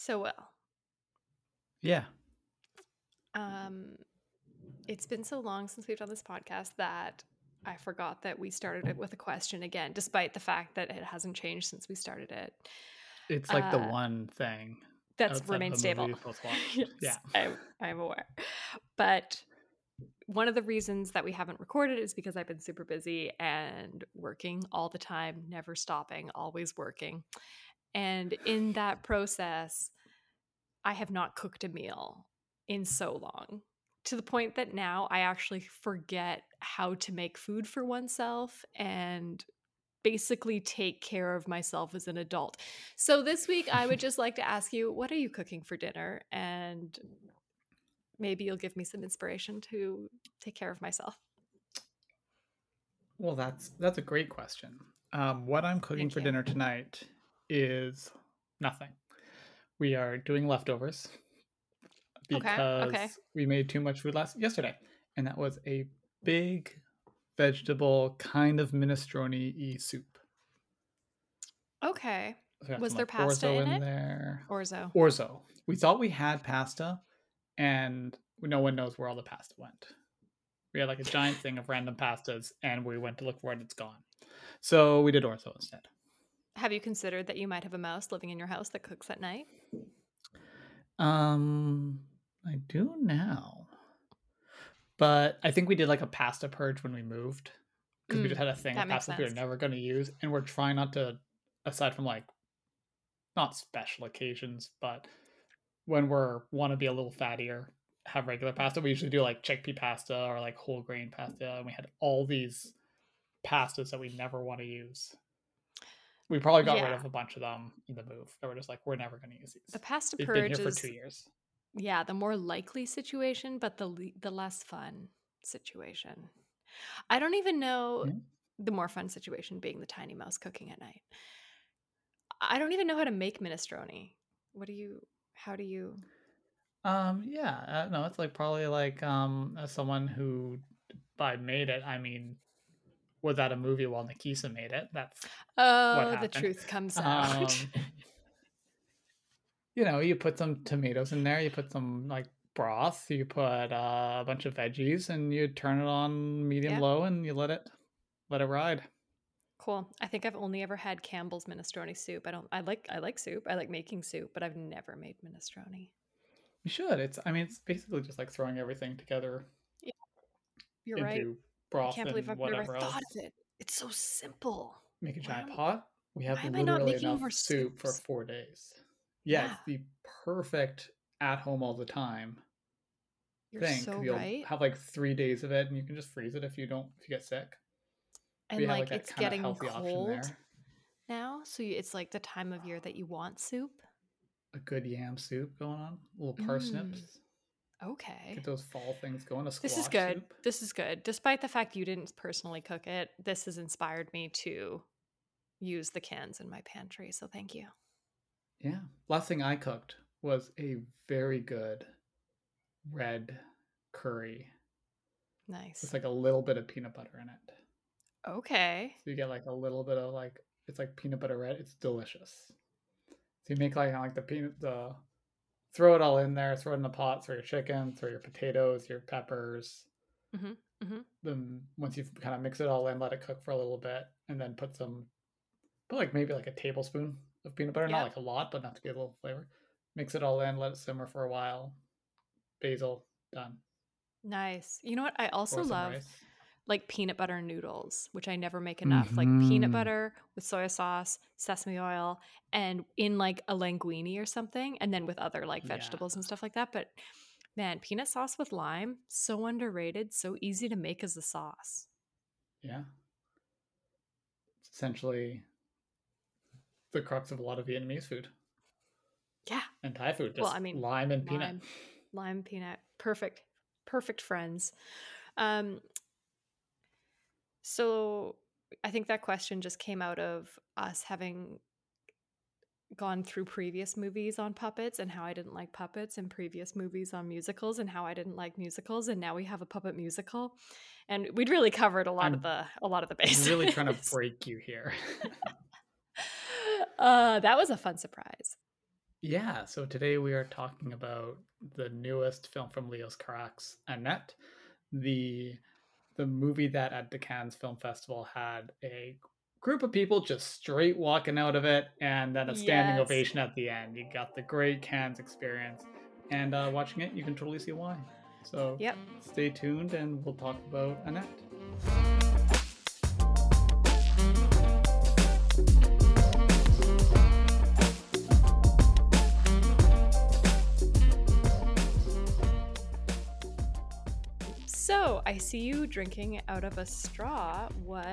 so well. Yeah. It's been so long since we've done this podcast that I forgot that we started it with a question again, despite the fact that it hasn't changed since we started it. It's like the one thing that's remained stable. Yes, yeah, I'm aware. But one of the reasons that we haven't recorded is because I've been super busy and working all the time, never stopping, always working. And in that process, I have not cooked a meal in so long, to the point that now I actually forget how to make food for oneself and basically take care of myself as an adult. So this week, I would just like to ask you, what are you cooking for dinner? And maybe you'll give me some inspiration to take care of myself. Well, that's a great question. What I'm cooking for dinner tonight is nothing. We are doing leftovers because we made too much food yesterday. And that was a big vegetable kind of minestrone-y soup. Okay. So was there pasta in it? There. Orzo. We thought we had pasta and no one knows where all the pasta went. We had like a giant thing of random pastas and we went to look for it and it's gone. So we did orzo instead. Have you considered that you might have a mouse living in your house that cooks at night? I do now. But I think we did like a pasta purge when we moved because we just had a thing of pasta we were never going to use. And we're trying not to, aside from like, not special occasions, but when we're want to be a little fattier, have regular pasta. We usually do like chickpea pasta or like whole grain pasta. And we had all these pastas that we never want to use. We probably got rid of a bunch of them in the move. They were just like, we're never going to use these. The pasta purge been here for 2 years. Yeah, the more likely situation, but the less fun situation. I don't even know the more fun situation being the tiny mouse cooking at night. I don't even know how to make minestrone. How do you? No, it's like probably like as someone who by made it, I mean. Was at a movie while Nikisa made it. That's the truth comes out. You know, you put some tomatoes in there. You put some like broth. You put a bunch of veggies, and you turn it on medium low, and you let it ride. Cool. I think I've only ever had Campbell's minestrone soup. I like soup. I like making soup, but I've never made minestrone. You should. It's basically just like throwing everything together. Yeah. You're right. I can't believe I've never thought of it. It's so simple. Make a giant pot. We have literally enough soup for 4 days. Yeah, it's the perfect at-home all the time thing. So you'll have like 3 days of it, and you can just freeze it if you get sick. And like it's getting cold now, so it's like the time of year that you want soup. A good yam soup going on. A little parsnips. Okay. Get those fall things going. This is good. Soup. This is good. Despite the fact you didn't personally cook it, this has inspired me to use the cans in my pantry. So thank you. Yeah. Last thing I cooked was a very good red curry. Nice. It's like a little bit of peanut butter in it. Okay. So you get like a little bit of like, it's like peanut butter red. It's delicious. So you make like throw it all in there, throw it in the pot, throw your chicken, throw your potatoes, your peppers. Then once you kind of mix it all in, let it cook for a little bit, and then put like maybe like a tablespoon of peanut butter, not like a lot, but not to get a little flavor. Mix it all in, let it simmer for a while. Basil, done. Nice. You know what? I also love rice. Like peanut butter noodles, which I never make enough, like peanut butter with soy sauce, sesame oil, and in like a linguine or something, and then with other like vegetables and stuff like that. But man, peanut sauce with lime, so underrated, so easy to make as a sauce. Yeah. It's essentially the crux of a lot of Vietnamese food. Yeah. And Thai food, just lime and peanut. Lime, peanut. Perfect. Perfect friends. So I think that question just came out of us having gone through previous movies on puppets and how I didn't like puppets, and previous movies on musicals and how I didn't like musicals, and now we have a puppet musical, and we'd really covered a lot of the bases. I'm really trying to break you here. That was a fun surprise. Yeah, so today we are talking about the newest film from Leos Carax, Annette, the movie that at the Cannes Film Festival had a group of people just straight walking out of it, and then a standing ovation at the end. You got the great Cannes experience, and watching it, you can totally see why. So stay tuned, and we'll talk about Annette. So I see you drinking out of a straw. What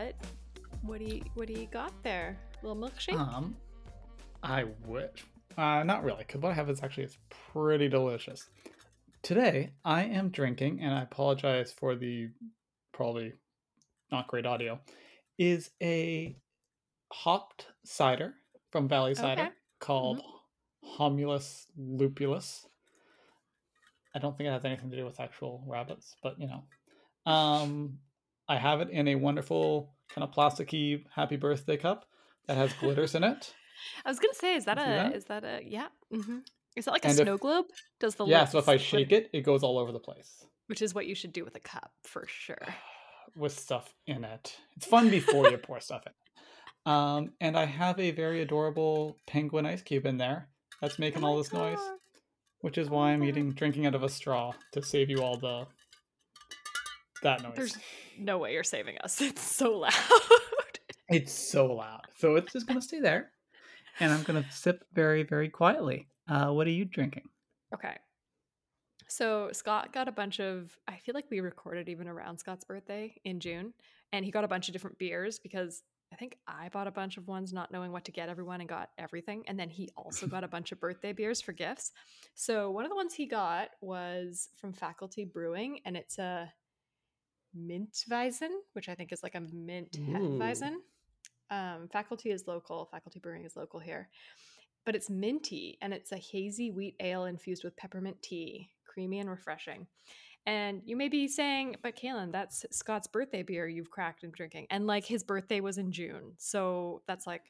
do you got there? A little milkshake? I wish. Not really, because what I have is actually, it's pretty delicious. Today I am drinking, and I apologize for the probably not great audio, is a hopped cider from Valley Cider called Homulus Lupulus. I don't think it has anything to do with actual rabbits, but you know, I have it in a wonderful kind of plasticky happy birthday cup that has glitters in it. I was gonna say, is that a yeah? Mm-hmm. Is that like a snow globe? Does the So if I shake it goes all over the place. Which is what you should do with a cup for sure. With stuff in it, it's fun before you pour stuff in. And I have a very adorable penguin ice cube in there that's making all this noise. Which is why I'm drinking out of a straw to save you all that noise. There's no way you're saving us. It's so loud. It's so loud. So it's just going to stay there. And I'm going to sip very, very quietly. What are you drinking? Okay. So Scott got a bunch of, I feel like we recorded even around Scott's birthday in June. And he got a bunch of different beers because I think I bought a bunch of ones not knowing what to get everyone and got everything. And then he also got a bunch of birthday beers for gifts. So one of the ones he got was from Faculty Brewing, and it's a Mintweizen, which I think is like a mint Hefeweizen. Faculty is local. Faculty Brewing is local here. But it's minty, and it's a hazy wheat ale infused with peppermint tea, creamy and refreshing. And you may be saying, but Kaylin, that's Scott's birthday beer you've cracked and drinking. And like his birthday was in June. So that's like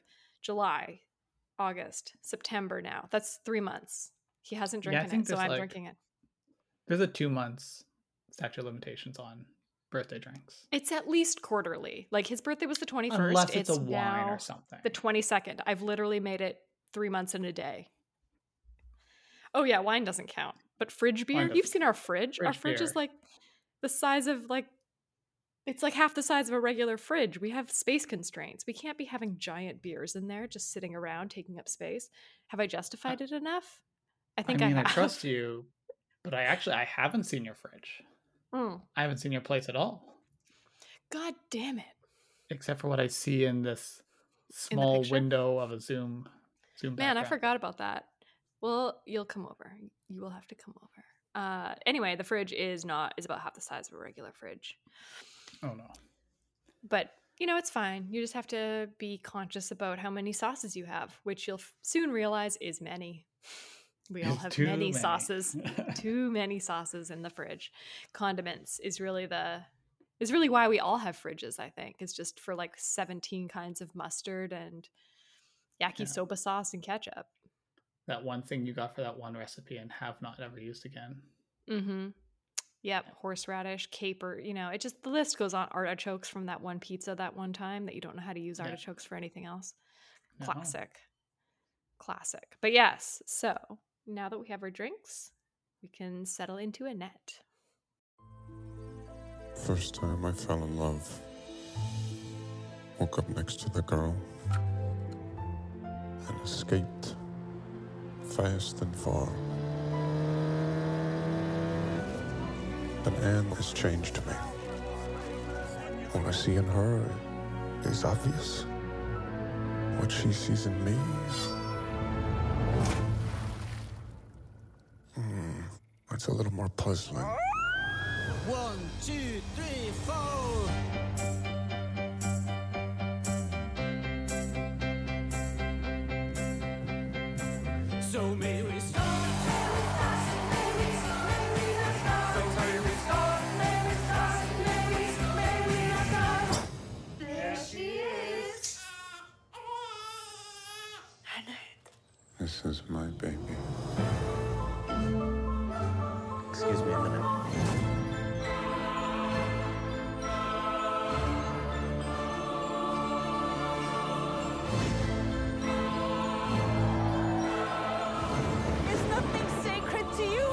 July, August, September now. That's 3 months. He hasn't drinking it, so I'm drinking it. There's a 2 months statute of limitations on birthday drinks. It's at least quarterly. Like his birthday was the 21st. Unless it's a wine or something. The 22nd. I've literally made it 3 months in a day. Oh yeah, wine doesn't count. But fridge beer, you've seen our fridge. Our fridge is like the size of it's like half the size of a regular fridge. We have space constraints. We can't be having giant beers in there just sitting around taking up space. Have I justified it enough? I mean, I trust you, but I haven't seen your fridge. I haven't seen your place at all. God damn it. Except for what I see in this small window of a Zoom background. Man, I forgot about that. Well, you'll come over. You will have to come over. Anyway, the fridge is about half the size of a regular fridge. Oh, no. But, you know, it's fine. You just have to be conscious about how many sauces you have, which you'll soon realize is many. We all have many sauces. Too many sauces in the fridge. Condiments is really why we all have fridges, I think. It's just for like 17 kinds of mustard and yakisoba sauce and ketchup. That one thing you got for that one recipe and have not ever used again. Mm-hmm. Yep. Yeah. Horseradish, caper, you know, the list goes on. Artichokes from that one pizza that one time that you don't know how to use artichokes for anything else. Classic. But yes, so now that we have our drinks, we can settle into Annette. First time I fell in love. Woke up next to the girl and escaped. Fast and far. But Anne has changed me. What I see in her is obvious. What she sees in me is... It's a little more puzzling. 1, 2, 3, 4... This is my baby. Excuse me a minute. Is nothing sacred to you?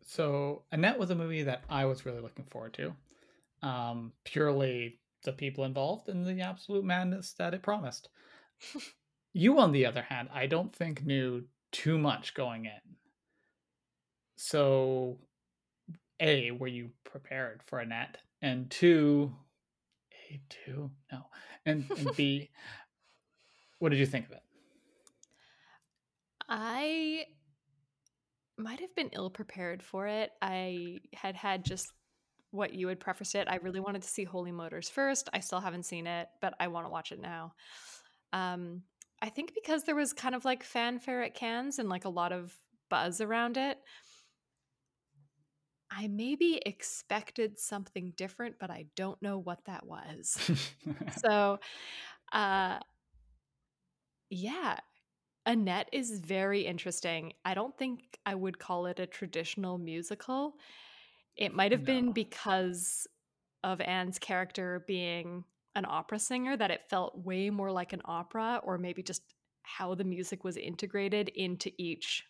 So Annette was a movie that I was really looking forward to, purely the people involved and the absolute madness that it promised. You, on the other hand, I don't think knew too much going in. So, A, were you prepared for Annette? And B, what did you think of it? I might have been ill-prepared for it. I had just what you had prefaced it. I really wanted to see Holy Motors first. I still haven't seen it, but I want to watch it now. I think because there was kind of like fanfare at Cannes and like a lot of buzz around it, I maybe expected something different, but I don't know what that was. So, yeah. Annette is very interesting. I don't think I would call it a traditional musical. It might have been because of Anne's character being an opera singer that it felt way more like an opera, or maybe just how the music was integrated into each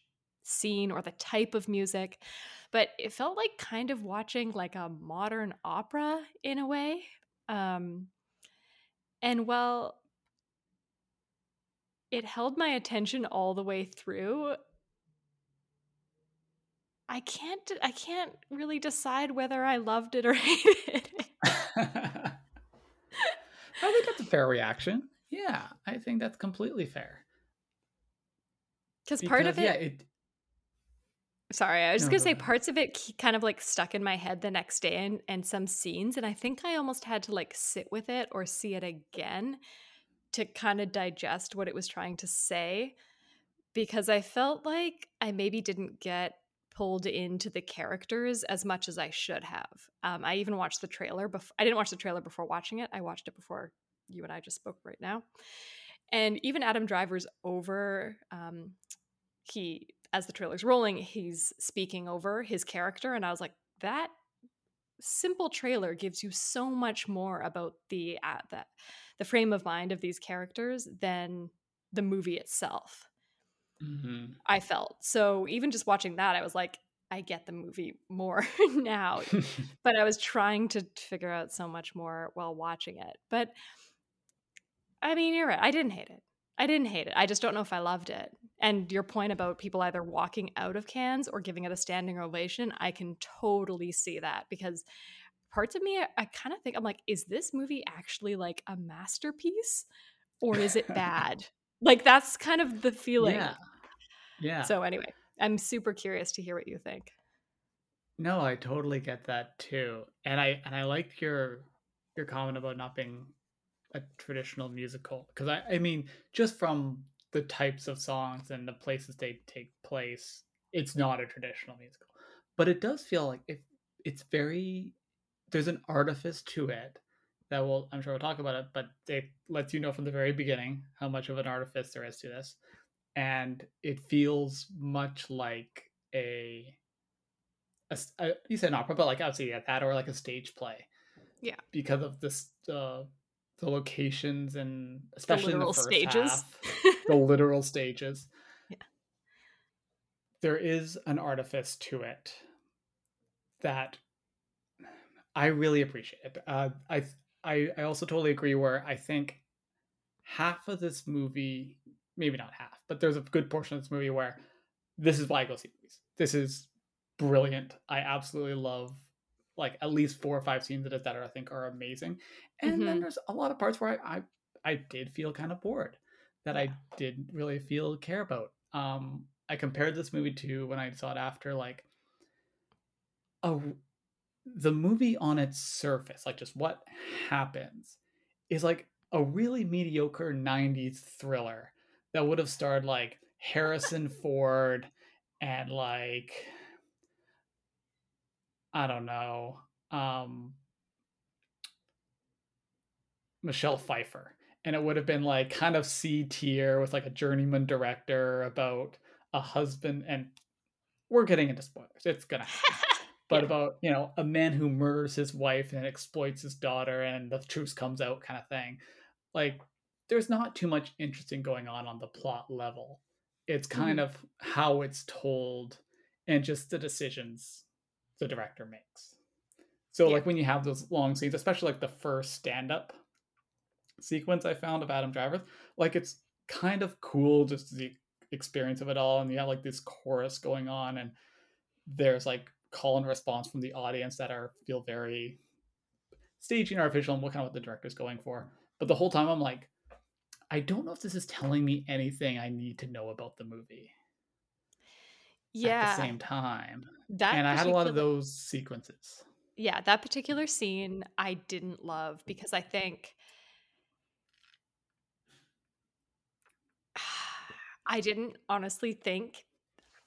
scene or the type of music. But it felt like kind of watching like a modern opera in a way. It held my attention all the way through. I can't really decide whether I loved it or hated it. I think that's a fair reaction. Yeah, I think that's completely fair. Because part of it... Yeah, sorry, I was just going to say parts of it kind of like stuck in my head the next day and some scenes. And I think I almost had to like sit with it or see it again to kind of digest what it was trying to say, because I felt like I maybe didn't get pulled into the characters as much as I should have. I even watched the trailer. I didn't watch the trailer before watching it. I watched it before you and I just spoke right now. And even Adam Driver's over, as the trailer's rolling, he's speaking over his character. And I was like, that simple trailer gives you so much more about the frame of mind of these characters than the movie itself. Mm-hmm. I felt. So even just watching that, I was like, I get the movie more now, but I was trying to figure out so much more while watching it. But I mean, you're right. I didn't hate it. I just don't know if I loved it. And your point about people either walking out of Cannes or giving it a standing ovation, I can totally see that, because parts of me, I kind of think, I'm like, is this movie actually like a masterpiece, or is it bad? Like, that's kind of the feeling. Yeah. So anyway, I'm super curious to hear what you think. No, I totally get that too. And I like your comment about not being a traditional musical, because I mean, just from the types of songs and the places they take place, it's not a traditional musical. But it does feel like it's very... There's an artifice to it that I'm sure we'll talk about it, but it lets you know from the very beginning how much of an artifice there is to this. And it feels much like a you said an opera, but like obviously that, or like a stage play. Yeah. Because of this, the locations, and especially in the first half, the literal stages. Yeah. There is an artifice to it that I really appreciate it. I also totally agree, where I think half of this movie, maybe not half, but there's a good portion of this movie where this is why I go see movies. This is brilliant. I absolutely love like at least 4 or 5 scenes that I think are amazing. And mm-hmm. then there's a lot of parts where I did feel kind of bored, that I didn't really care about. I compared this movie to, when I saw it after, like, the movie on its surface, like just what happens, is like a really mediocre 90s thriller that would have starred like Harrison Ford and like, I don't know, Michelle Pfeiffer. And it would have been like kind of C tier with like a journeyman director about a husband, and we're getting into spoilers. It's gonna happen. But about, you know, a man who murders his wife and exploits his daughter and the truth comes out kind of thing. Like, there's not too much interesting going on the plot level. It's kind of how it's told and just the decisions the director makes. So like when you have those long scenes, especially like the first stand-up sequence I found of Adam Driver's, like it's kind of cool just the experience of it all. And you have like this chorus going on and there's like call and response from the audience that are feel very stagey and artificial and what kind of what the director's going for. But the whole time I'm like, I don't know if this is telling me anything I need to know about the movie. Yeah. At the same time. And I had a lot of those sequences. Yeah, that particular scene I didn't love because I think I didn't honestly think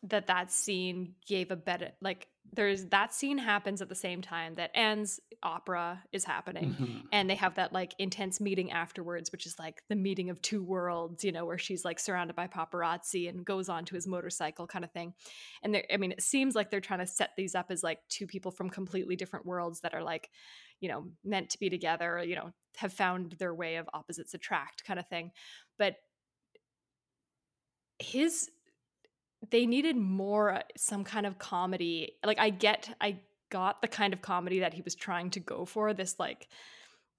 that scene gave a better, like, there's that scene happens at the same time that Anne's opera is happening, and they have that like intense meeting afterwards, which is like the meeting of two worlds, you know, where she's like surrounded by paparazzi and goes onto his motorcycle kind of thing. And I mean, it seems like they're trying to set these up as like two people from completely different worlds that are like, you know, meant to be together, or, you know, have found their way of opposites attract kind of thing. But they needed more, some kind of comedy. Like I got the kind of comedy that he was trying to go for, this like,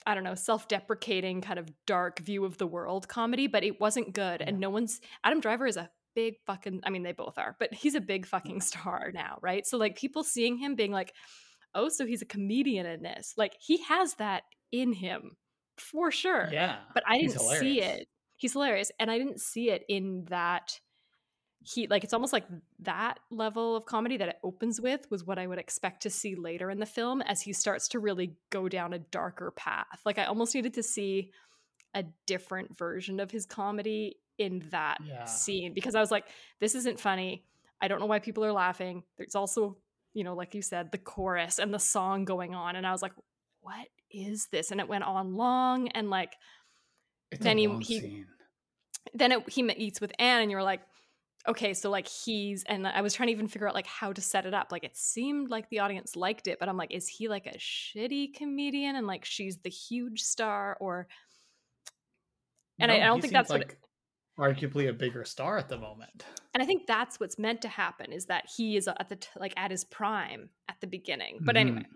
I don't know, self-deprecating kind of dark view of the world comedy, but it wasn't good. Yeah. And Adam Driver is a big fucking, I mean, they both are, but he's a big fucking star now, right? So like people seeing him being like, oh, so he's a comedian in this. Like he has that in him for sure. Yeah. But I didn't see it. He's hilarious. And I didn't see it in that. He like it's almost like that level of comedy that it opens with was what I would expect to see later in the film as he starts to really go down a darker path. Like I almost needed to see a different version of his comedy in that scene because I was like, this isn't funny. I don't know why people are laughing. There's also, you know, like you said, the chorus and the song going on. And I was like, what is this? And it went on long and like it's then a long scene. Then he meets with Anne and you were like, okay, so like and I was trying to even figure out like how to set it up. Like it seemed like the audience liked it, but I'm like, is he like a shitty comedian and like she's the huge star or, I don't think that's like arguably a bigger star at the moment. And I think that's what's meant to happen is that he is at his prime at the beginning. But anyway,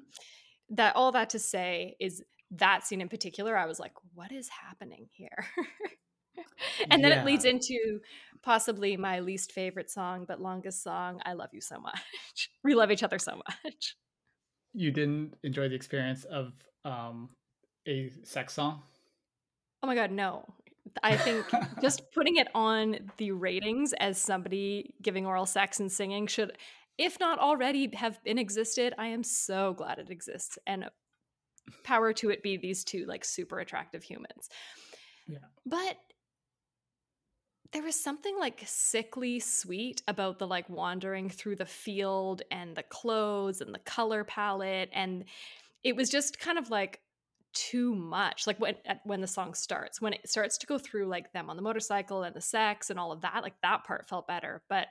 that all that to say is that scene in particular, I was like, what is happening here? And then it leads into possibly my least favorite song, but longest song, I Love You So Much. We love each other so much. You didn't enjoy the experience of a sex song? Oh my God, no. I think just putting it on the ratings as somebody giving oral sex and singing should, if not already, have been existed. I am so glad it exists. And power to it be these two like super attractive humans. Yeah. But there was something like sickly sweet about the like wandering through the field and the clothes and the color palette. And it was just kind of like too much. Like when the song starts, when it starts to go through like them on the motorcycle and the sex and all of that, like that part felt better. But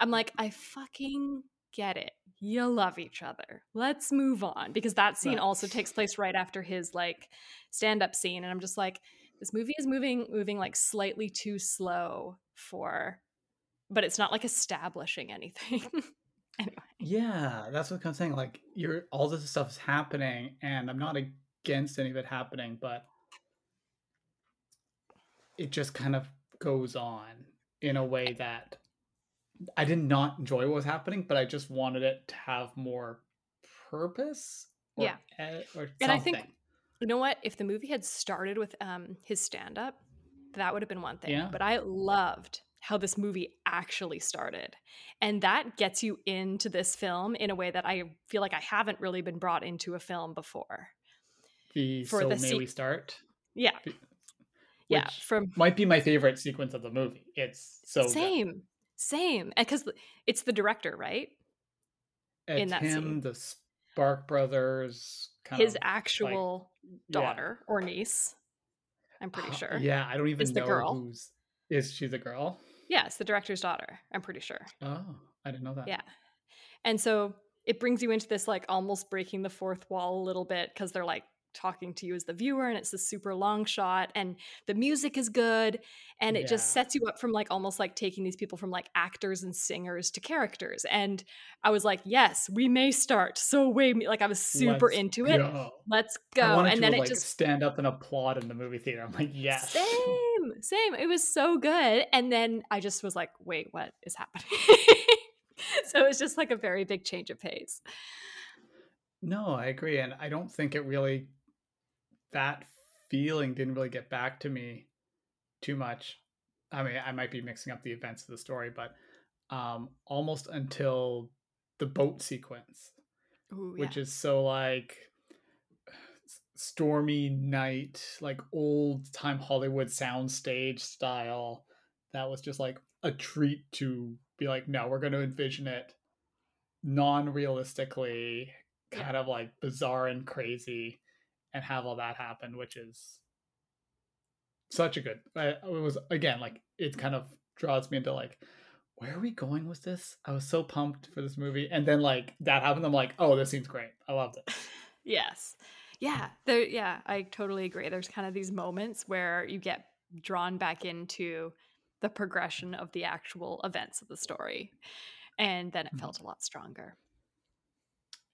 I'm like, I fucking get it. You love each other. Let's move on. Because that scene also takes place right after his like stand-up scene. And I'm just like, this movie is moving like slightly too slow but it's not like establishing anything. Anyway. Yeah, that's what I'm saying. Like all this stuff is happening and I'm not against any of it happening, but it just kind of goes on in a way that I did not enjoy what was happening, but I just wanted it to have more purpose or something. And I think, you know what? If the movie had started with his stand-up, that would have been one thing. Yeah. But I loved how this movie actually started. And that gets you into this film in a way that I feel like I haven't really been brought into a film before. So may we start? Yeah. Might be my favorite sequence of the movie. It's so Same. Because it's the director, right? It's in that scene. The Spark Brothers. His actual daughter or niece. I'm pretty sure. Yeah, I don't even know who's... Is she the girl? Yeah, it's the director's daughter, I'm pretty sure. Oh, I didn't know that. Yeah. And so it brings you into this like almost breaking the fourth wall a little bit because they're like talking to you as the viewer and it's a super long shot and the music is good and it just sets you up from like almost like taking these people from like actors and singers to characters. And I was like, yes, we may start. So like I was super into it. Let's go. And then it just stand up and applaud in the movie theater. I'm like, yes. Same. It was so good. And then I just was like, wait, what is happening? So it was just like a very big change of pace. No, I agree. And I don't think it really, that feeling didn't really get back to me too much. I mean, I might be mixing up the events of the story, but almost until the boat sequence, which is so like stormy night, like old time Hollywood soundstage style. That was just like a treat to be like, no, we're going to envision it non-realistically, kind of like bizarre and crazy, and have all that happen, which is such a good, it was again, like it kind of draws me into like, where are we going with this? I was so pumped for this movie. And then like that happened. I'm like, oh, this seems great. I loved it. Yes. Yeah. Yeah. I totally agree. There's kind of these moments where you get drawn back into the progression of the actual events of the story. And then it felt a lot stronger.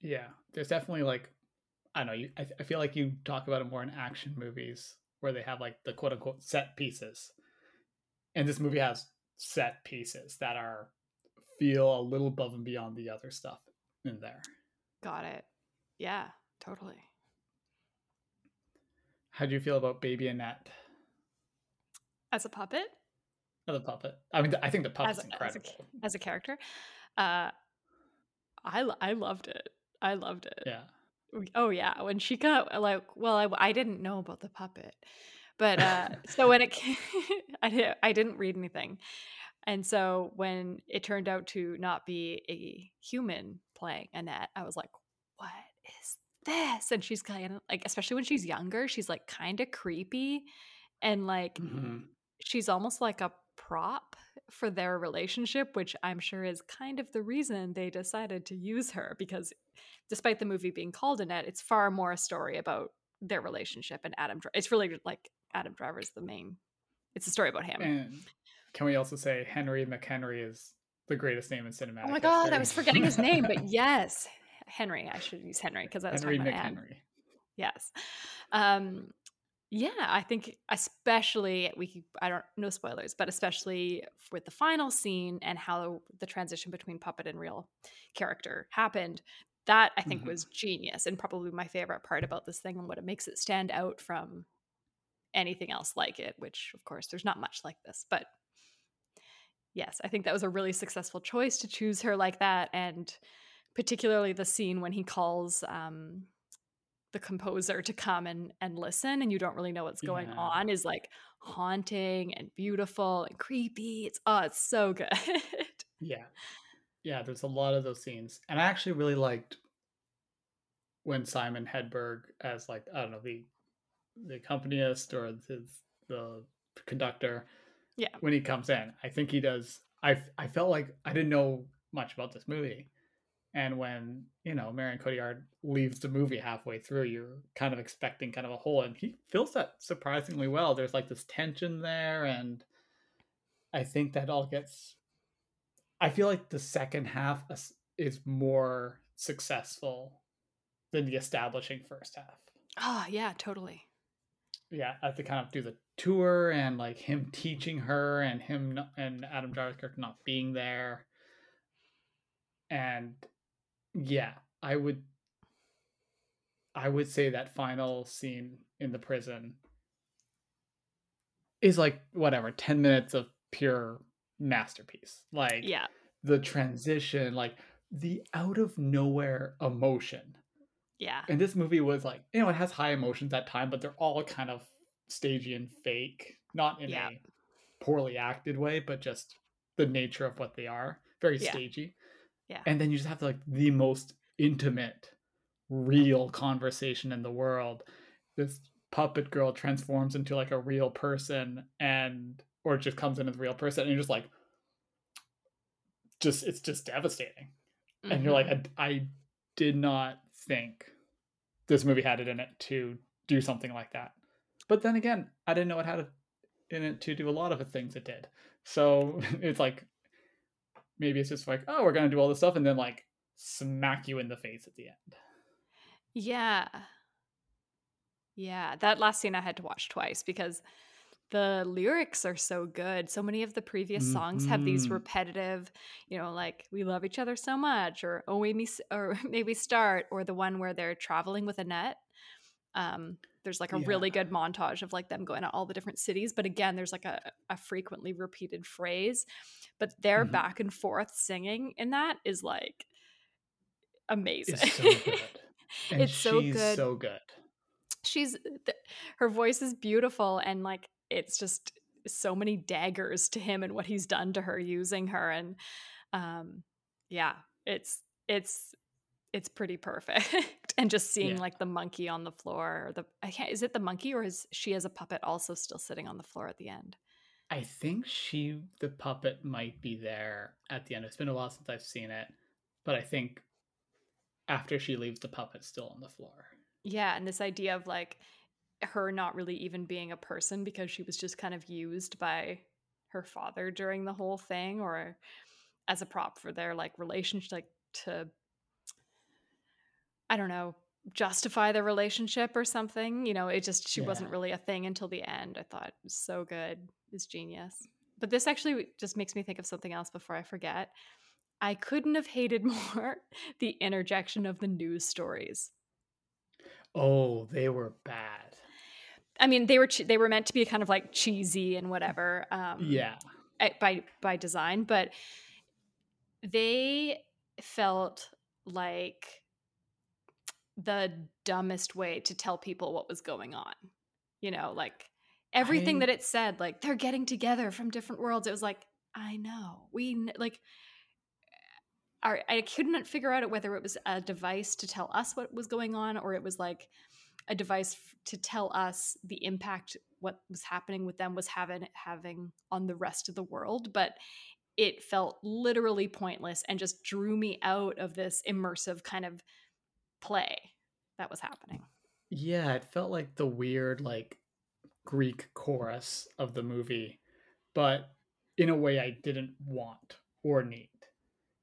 Yeah. There's definitely like, I don't know. I feel like you talk about it more in action movies where they have like the quote unquote set pieces. And this movie has set pieces that are feel a little above and beyond the other stuff in there. Got it. Yeah, totally. How do you feel about Baby Annette? As a puppet? As a puppet. I mean, I think the puppet's incredible. As a character. I loved it. I loved it. Yeah. Oh yeah, when she got like, well, I didn't know about the puppet, but so when it came, I didn't read anything, and so when it turned out to not be a human playing Annette, I was like, what is this? And she's kind of like, especially when she's younger, she's like kind of creepy, and like she's almost like a prop for their relationship, which I'm sure is kind of the reason they decided to use her, because despite the movie being called Annette, it's far more a story about their relationship and it's really like Adam Driver's the main, it's a story about him. And can we also say Henry McHenry is the greatest name in cinematic history. God, I was forgetting his name, but yes, Henry. I should use Henry because that's Henry McHenry. Yes. Yeah, I think especially I don't know spoilers, but especially with the final scene and how the transition between puppet and real character happened, that I think was genius and probably my favorite part about this thing and what it makes it stand out from anything else like it, which of course there's not much like this, but yes, I think that was a really successful choice to choose her like that. And particularly the scene when he calls, the composer to come and listen, and you don't really know what's going on, is like haunting and beautiful and creepy. It's so good. Yeah, there's a lot of those scenes. And I actually really liked when Simon Hedberg as like, I don't know, the accompanist or the conductor, when he comes in. I think he does. I felt like I didn't know much about this movie. And when, Marion Cotillard leaves the movie halfway through, you're kind of expecting kind of a hole. And he fills that surprisingly well. There's like this tension there. And I think that all gets... I feel like the second half is more successful than the establishing first half. Oh, yeah, totally. Yeah, I have to kind of do the tour and like him teaching her and and Adam Driver's character not being there. And... yeah, I would say that final scene in the prison is like, whatever, 10 minutes of pure masterpiece. Like, yeah, the transition, like the out of nowhere emotion. Yeah. And this movie was like, you know, it has high emotions at time, but they're all kind of stagey and fake, not in yeah. a poorly acted way, but just the nature of what they are. Very yeah. stagey. Yeah. And then you just have to, like, the most intimate, real conversation in the world. This puppet girl transforms into like a real person, and or just comes in as a real person, and you're just like, just it's just devastating. Mm-hmm. And you're like, I did not think this movie had it in it to do something like that. But then again, I didn't know it had it in it to do a lot of the things it did. So it's like, maybe it's just like, oh, we're gonna do all this stuff, and then like smack you in the face at the end. Yeah. Yeah, that last scene I had to watch twice because the lyrics are so good. So many of the previous songs have these repetitive, you know, like, we love each other so much, or oh, we or maybe start, or the one where they're traveling with Annette. There's like a yeah. really good montage of like them going to all the different cities. But again, there's like a frequently repeated phrase, but their mm-hmm. back and forth singing in that is like amazing. It's so good. And it's so she's good. So good. She's her voice is beautiful, and like it's just so many daggers to him and what he's done to her using her, and yeah, it's pretty perfect. And just seeing yeah. like the monkey on the floor, or is it the monkey, or is she as a puppet also still sitting on the floor at the end? I think the puppet might be there at the end. It's been a while since I've seen it, but I think after she leaves, the puppet's still on the floor. Yeah, and this idea of like her not really even being a person because she was just kind of used by her father during the whole thing, or as a prop for their like relationship, like to, I don't know, justify the relationship or something. You know, it just, she yeah. wasn't really a thing until the end. I thought it was so good. It's genius. But this actually just makes me think of something else before I forget. I couldn't have hated more the interjection of the news stories. Oh, they were bad. I mean, they were meant to be kind of like cheesy and whatever. Yeah. By design, but they felt like the dumbest way to tell people what was going on. You know, like everything that it said, like they're getting together from different worlds. It was like, I know, I couldn't figure out whether it was a device to tell us what was going on, or it was like a device to tell us the impact what was happening with them was having on the rest of the world. But it felt literally pointless and just drew me out of this immersive kind of play that was happening. Yeah, it felt like the weird like Greek chorus of the movie, but in a way I didn't want or need.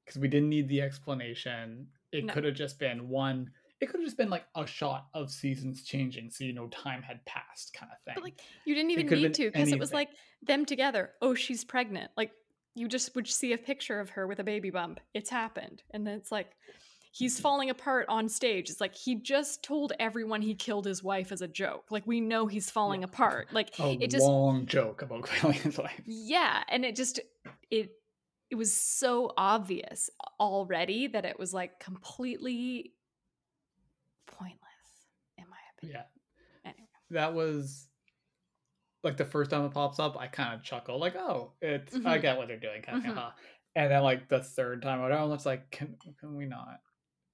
Because we didn't need the explanation. Could have just been one. It could have just been like a shot of seasons changing, so you know time had passed, kind of thing. But like you didn't even need to, because it was like them together. Oh, she's pregnant. Like you just would see a picture of her with a baby bump. It's happened, and then it's like he's falling apart on stage. It's like he just told everyone he killed his wife as a joke. Like we know he's falling apart. Like long joke about killing his wife. Yeah, and it was so obvious already that it was like completely pointless, in my opinion. Yeah. Anyway. That was like the first time it pops up, I kind of chuckle, like, oh, it's mm-hmm. I get what they're doing, kind of mm-hmm. huh? And then like the third time I was like, can we not?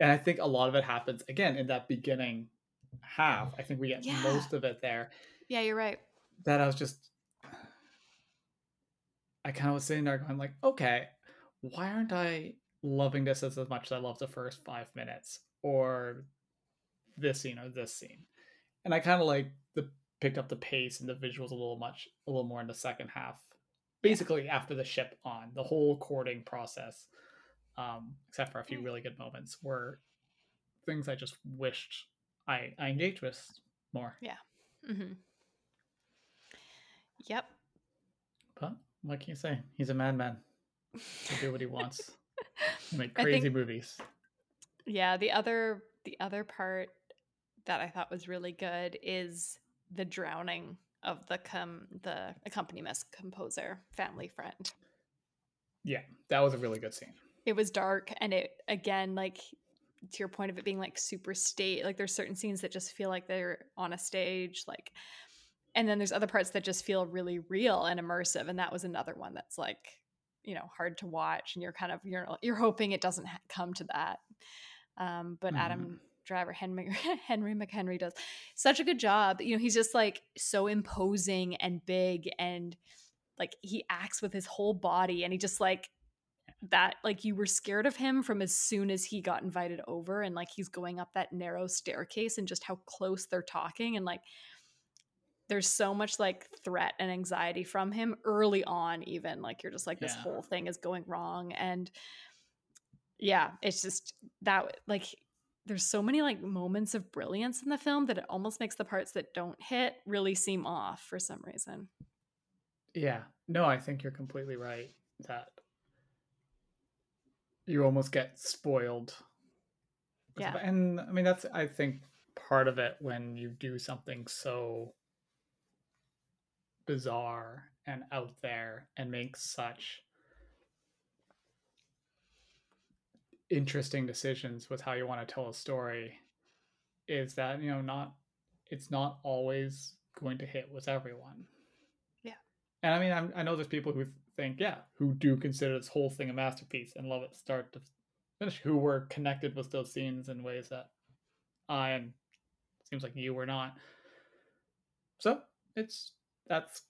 And I think a lot of it happens again in that beginning half. I think we get yeah. most of it there. Yeah, you're right. That I kind of was sitting there going like, okay, why aren't I loving this as much as I love the first 5 minutes or this scene or this scene? And I kind of like picked up the pace and the visuals a little more in the second half, basically yeah. after the ship on the whole courting process, except for a few really good moments were things I just wished I engaged with more. Yeah. Mm-hmm. Yep. But what can you say? He's a madman. He'll do what he wants. Make crazy movies. Yeah, the other part that I thought was really good is the drowning of the accompanist composer, family friend. Yeah, that was a really good scene. It was dark, and it, again, like, to your point of it being like super state, like there's certain scenes that just feel like they're on a stage, like, and then there's other parts that just feel really real and immersive. And that was another one that's like, you know, hard to watch, and you're kind of, you're hoping it doesn't come to that. But Adam Driver, Henry McHenry does such a good job. You know, he's just like so imposing and big, and like he acts with his whole body, and he just like, that like you were scared of him from as soon as he got invited over, and like he's going up that narrow staircase and just how close they're talking, and like there's so much like threat and anxiety from him early on, even like you're just like this whole thing is going wrong. And yeah, it's just that like there's so many like moments of brilliance in the film that it almost makes the parts that don't hit really seem off for some reason. Yeah, no, I think you're completely right that you almost get spoiled. Yeah. And I mean, that's, I think, part of it when you do something so bizarre and out there and make such interesting decisions with how you want to tell a story, is that, you know, it's not always going to hit with everyone. Yeah. And I mean, I know there's people who think, yeah, who do consider this whole thing a masterpiece and love it start to finish, who were connected with those scenes in ways that I and it seems like you were not. So that's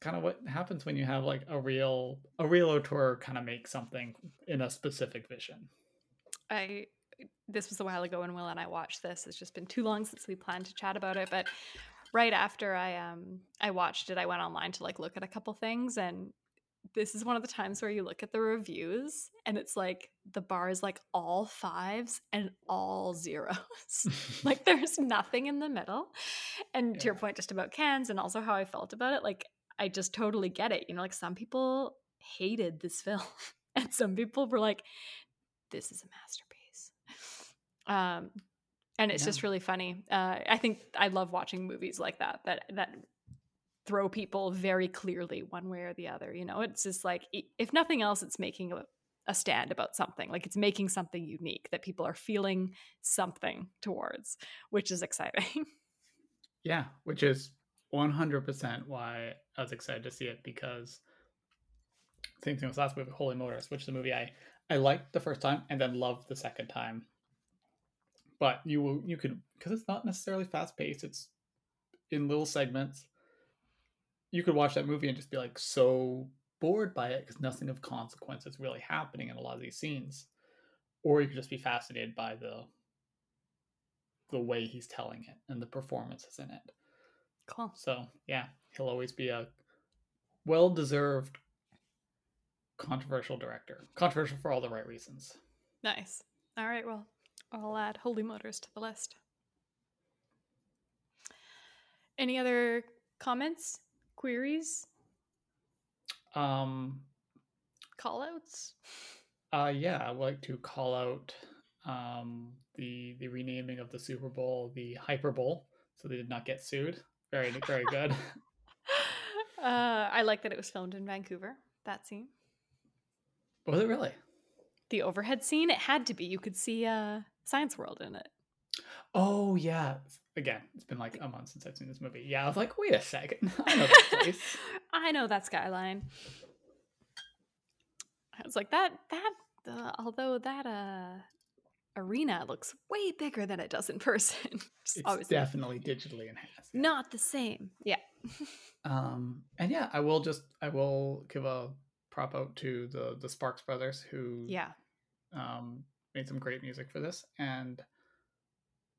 kind of what happens when you have like a real auteur kind of make something in a specific vision. This was a while ago when Will and I watched this. It's just been too long since we planned to chat about it, but right after I watched it, I went online to like look at a couple things, and this is one of the times where you look at the reviews and it's like the bar is like all 5s and all 0s. Like there's nothing in the middle. And to your point just about Cannes and also how I felt about it, like I just totally get it. You know, like some people hated this film and some people were like, this is a masterpiece. And it's just really funny. I think I love watching movies like that throw people very clearly one way or the other. You know, it's just like, if nothing else, it's making a stand about something. Like it's making something unique that people are feeling something towards, which is exciting. Yeah, which is 100% why I was excited to see it, because same thing with last movie, Holy Motors, which is a movie I liked the first time and then loved the second time. But you could, because it's not necessarily fast paced, it's in little segments. You could watch that movie and just be like so bored by it because nothing of consequence is really happening in a lot of these scenes, or you could just be fascinated by the way he's telling it and the performances in it. Cool. So yeah, he'll always be a well-deserved controversial director, controversial for all the right reasons. Nice. All right. Well, I'll add Holy Motors to the list. Any other comments? Queries? Call-outs? Yeah, I'd like to call out the renaming of the Super Bowl, the Hyper Bowl, so they did not get sued. Very, very good. I like that it was filmed in Vancouver, that scene. Was it really? The overhead scene? It had to be. You could see Science World in it. Oh, yeah. Again, it's been like a month since I've seen this movie. Yeah, I was like, wait a second. I know this place. I know that skyline. I was like, although that arena looks way bigger than it does in person. It's definitely digitally enhanced. Yeah. Not the same. Yeah. And yeah, I will give a prop out to the Sparks Brothers, who made some great music for this. And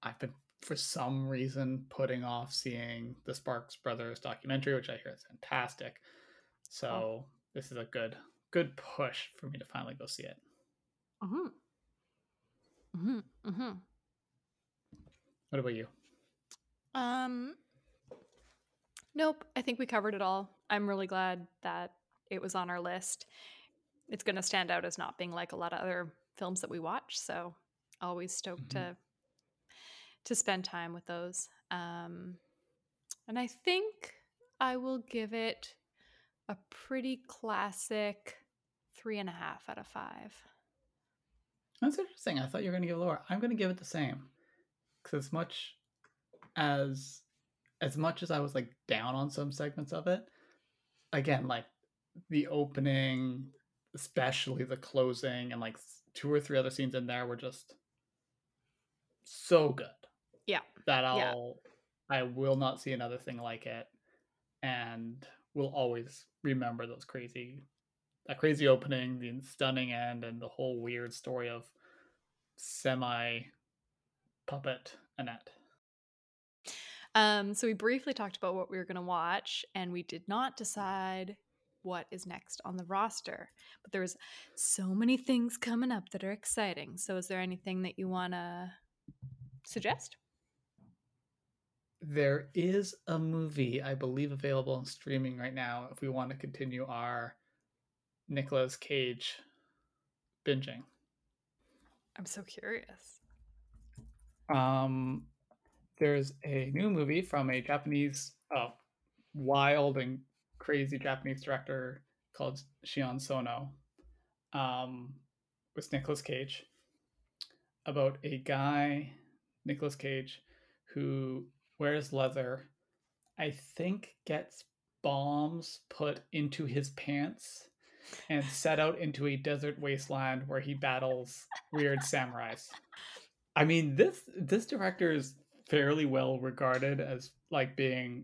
I've been, for some reason, putting off seeing the Sparks Brothers documentary, which I hear is fantastic. So This is a good push for me to finally go see it. Mm-hmm. Mm-hmm. Mm-hmm. What about you? Nope. I think we covered it all. I'm really glad that it was on our list. It's going to stand out as not being like a lot of other films that we watch. So always stoked to spend time with those. And I think I will give it a pretty classic 3.5 out of 5. That's interesting. I thought you were going to give it lower. I'm going to give it the same, because as much as I was like down on some segments of it, again, like the opening, especially the closing, and like 2 or 3 other scenes in there were just so good. Yeah. That I will not see another thing like it, and will always remember those crazy opening, the stunning end, and the whole weird story of semi-puppet Annette. So we briefly talked about what we were going to watch, and we did not decide what is next on the roster. But there's so many things coming up that are exciting. So is there anything that you want to suggest? There is a movie, I believe, available on streaming right now if we want to continue our Nicolas Cage binging. I'm so curious. There's a new movie from a Japanese, wild and crazy Japanese director called Shion Sono, with Nicolas Cage, about a guy, Nicolas Cage, who wears leather, I think gets bombs put into his pants, and set out into a desert wasteland where he battles weird samurais. I mean, this director is fairly well regarded as like being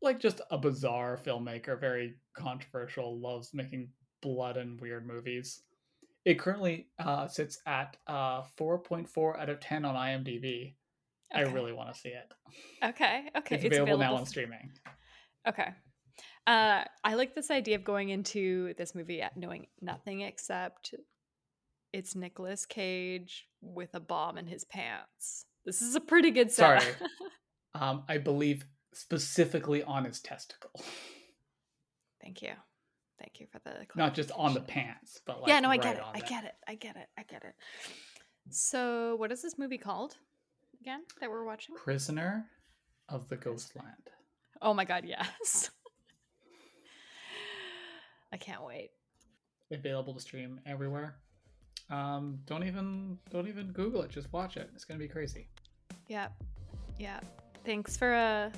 like just a bizarre filmmaker, very controversial, loves making blood and weird movies. It currently sits at 4.4 out of 10 on IMDb. Okay. I really want to see it. Okay. It's available now on streaming. Okay. I like this idea of going into this movie at knowing nothing except it's Nicolas Cage with a bomb in his pants. This is a pretty good setup. Sorry. I believe specifically on his testicle. Thank you for the clarification. Not just on the pants, but like, yeah, no, I get it. So what is this movie called again that we're watching? Prisoner of the Ghostland. Oh my God, yes. I can't wait. Available to stream everywhere. Don't even Google it. Just watch it. It's gonna be crazy. Yeah. Thanks for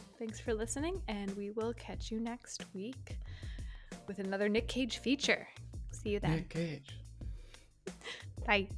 listening, and we will catch you next week with another Nick Cage feature. See you then. Nick Cage. Bye.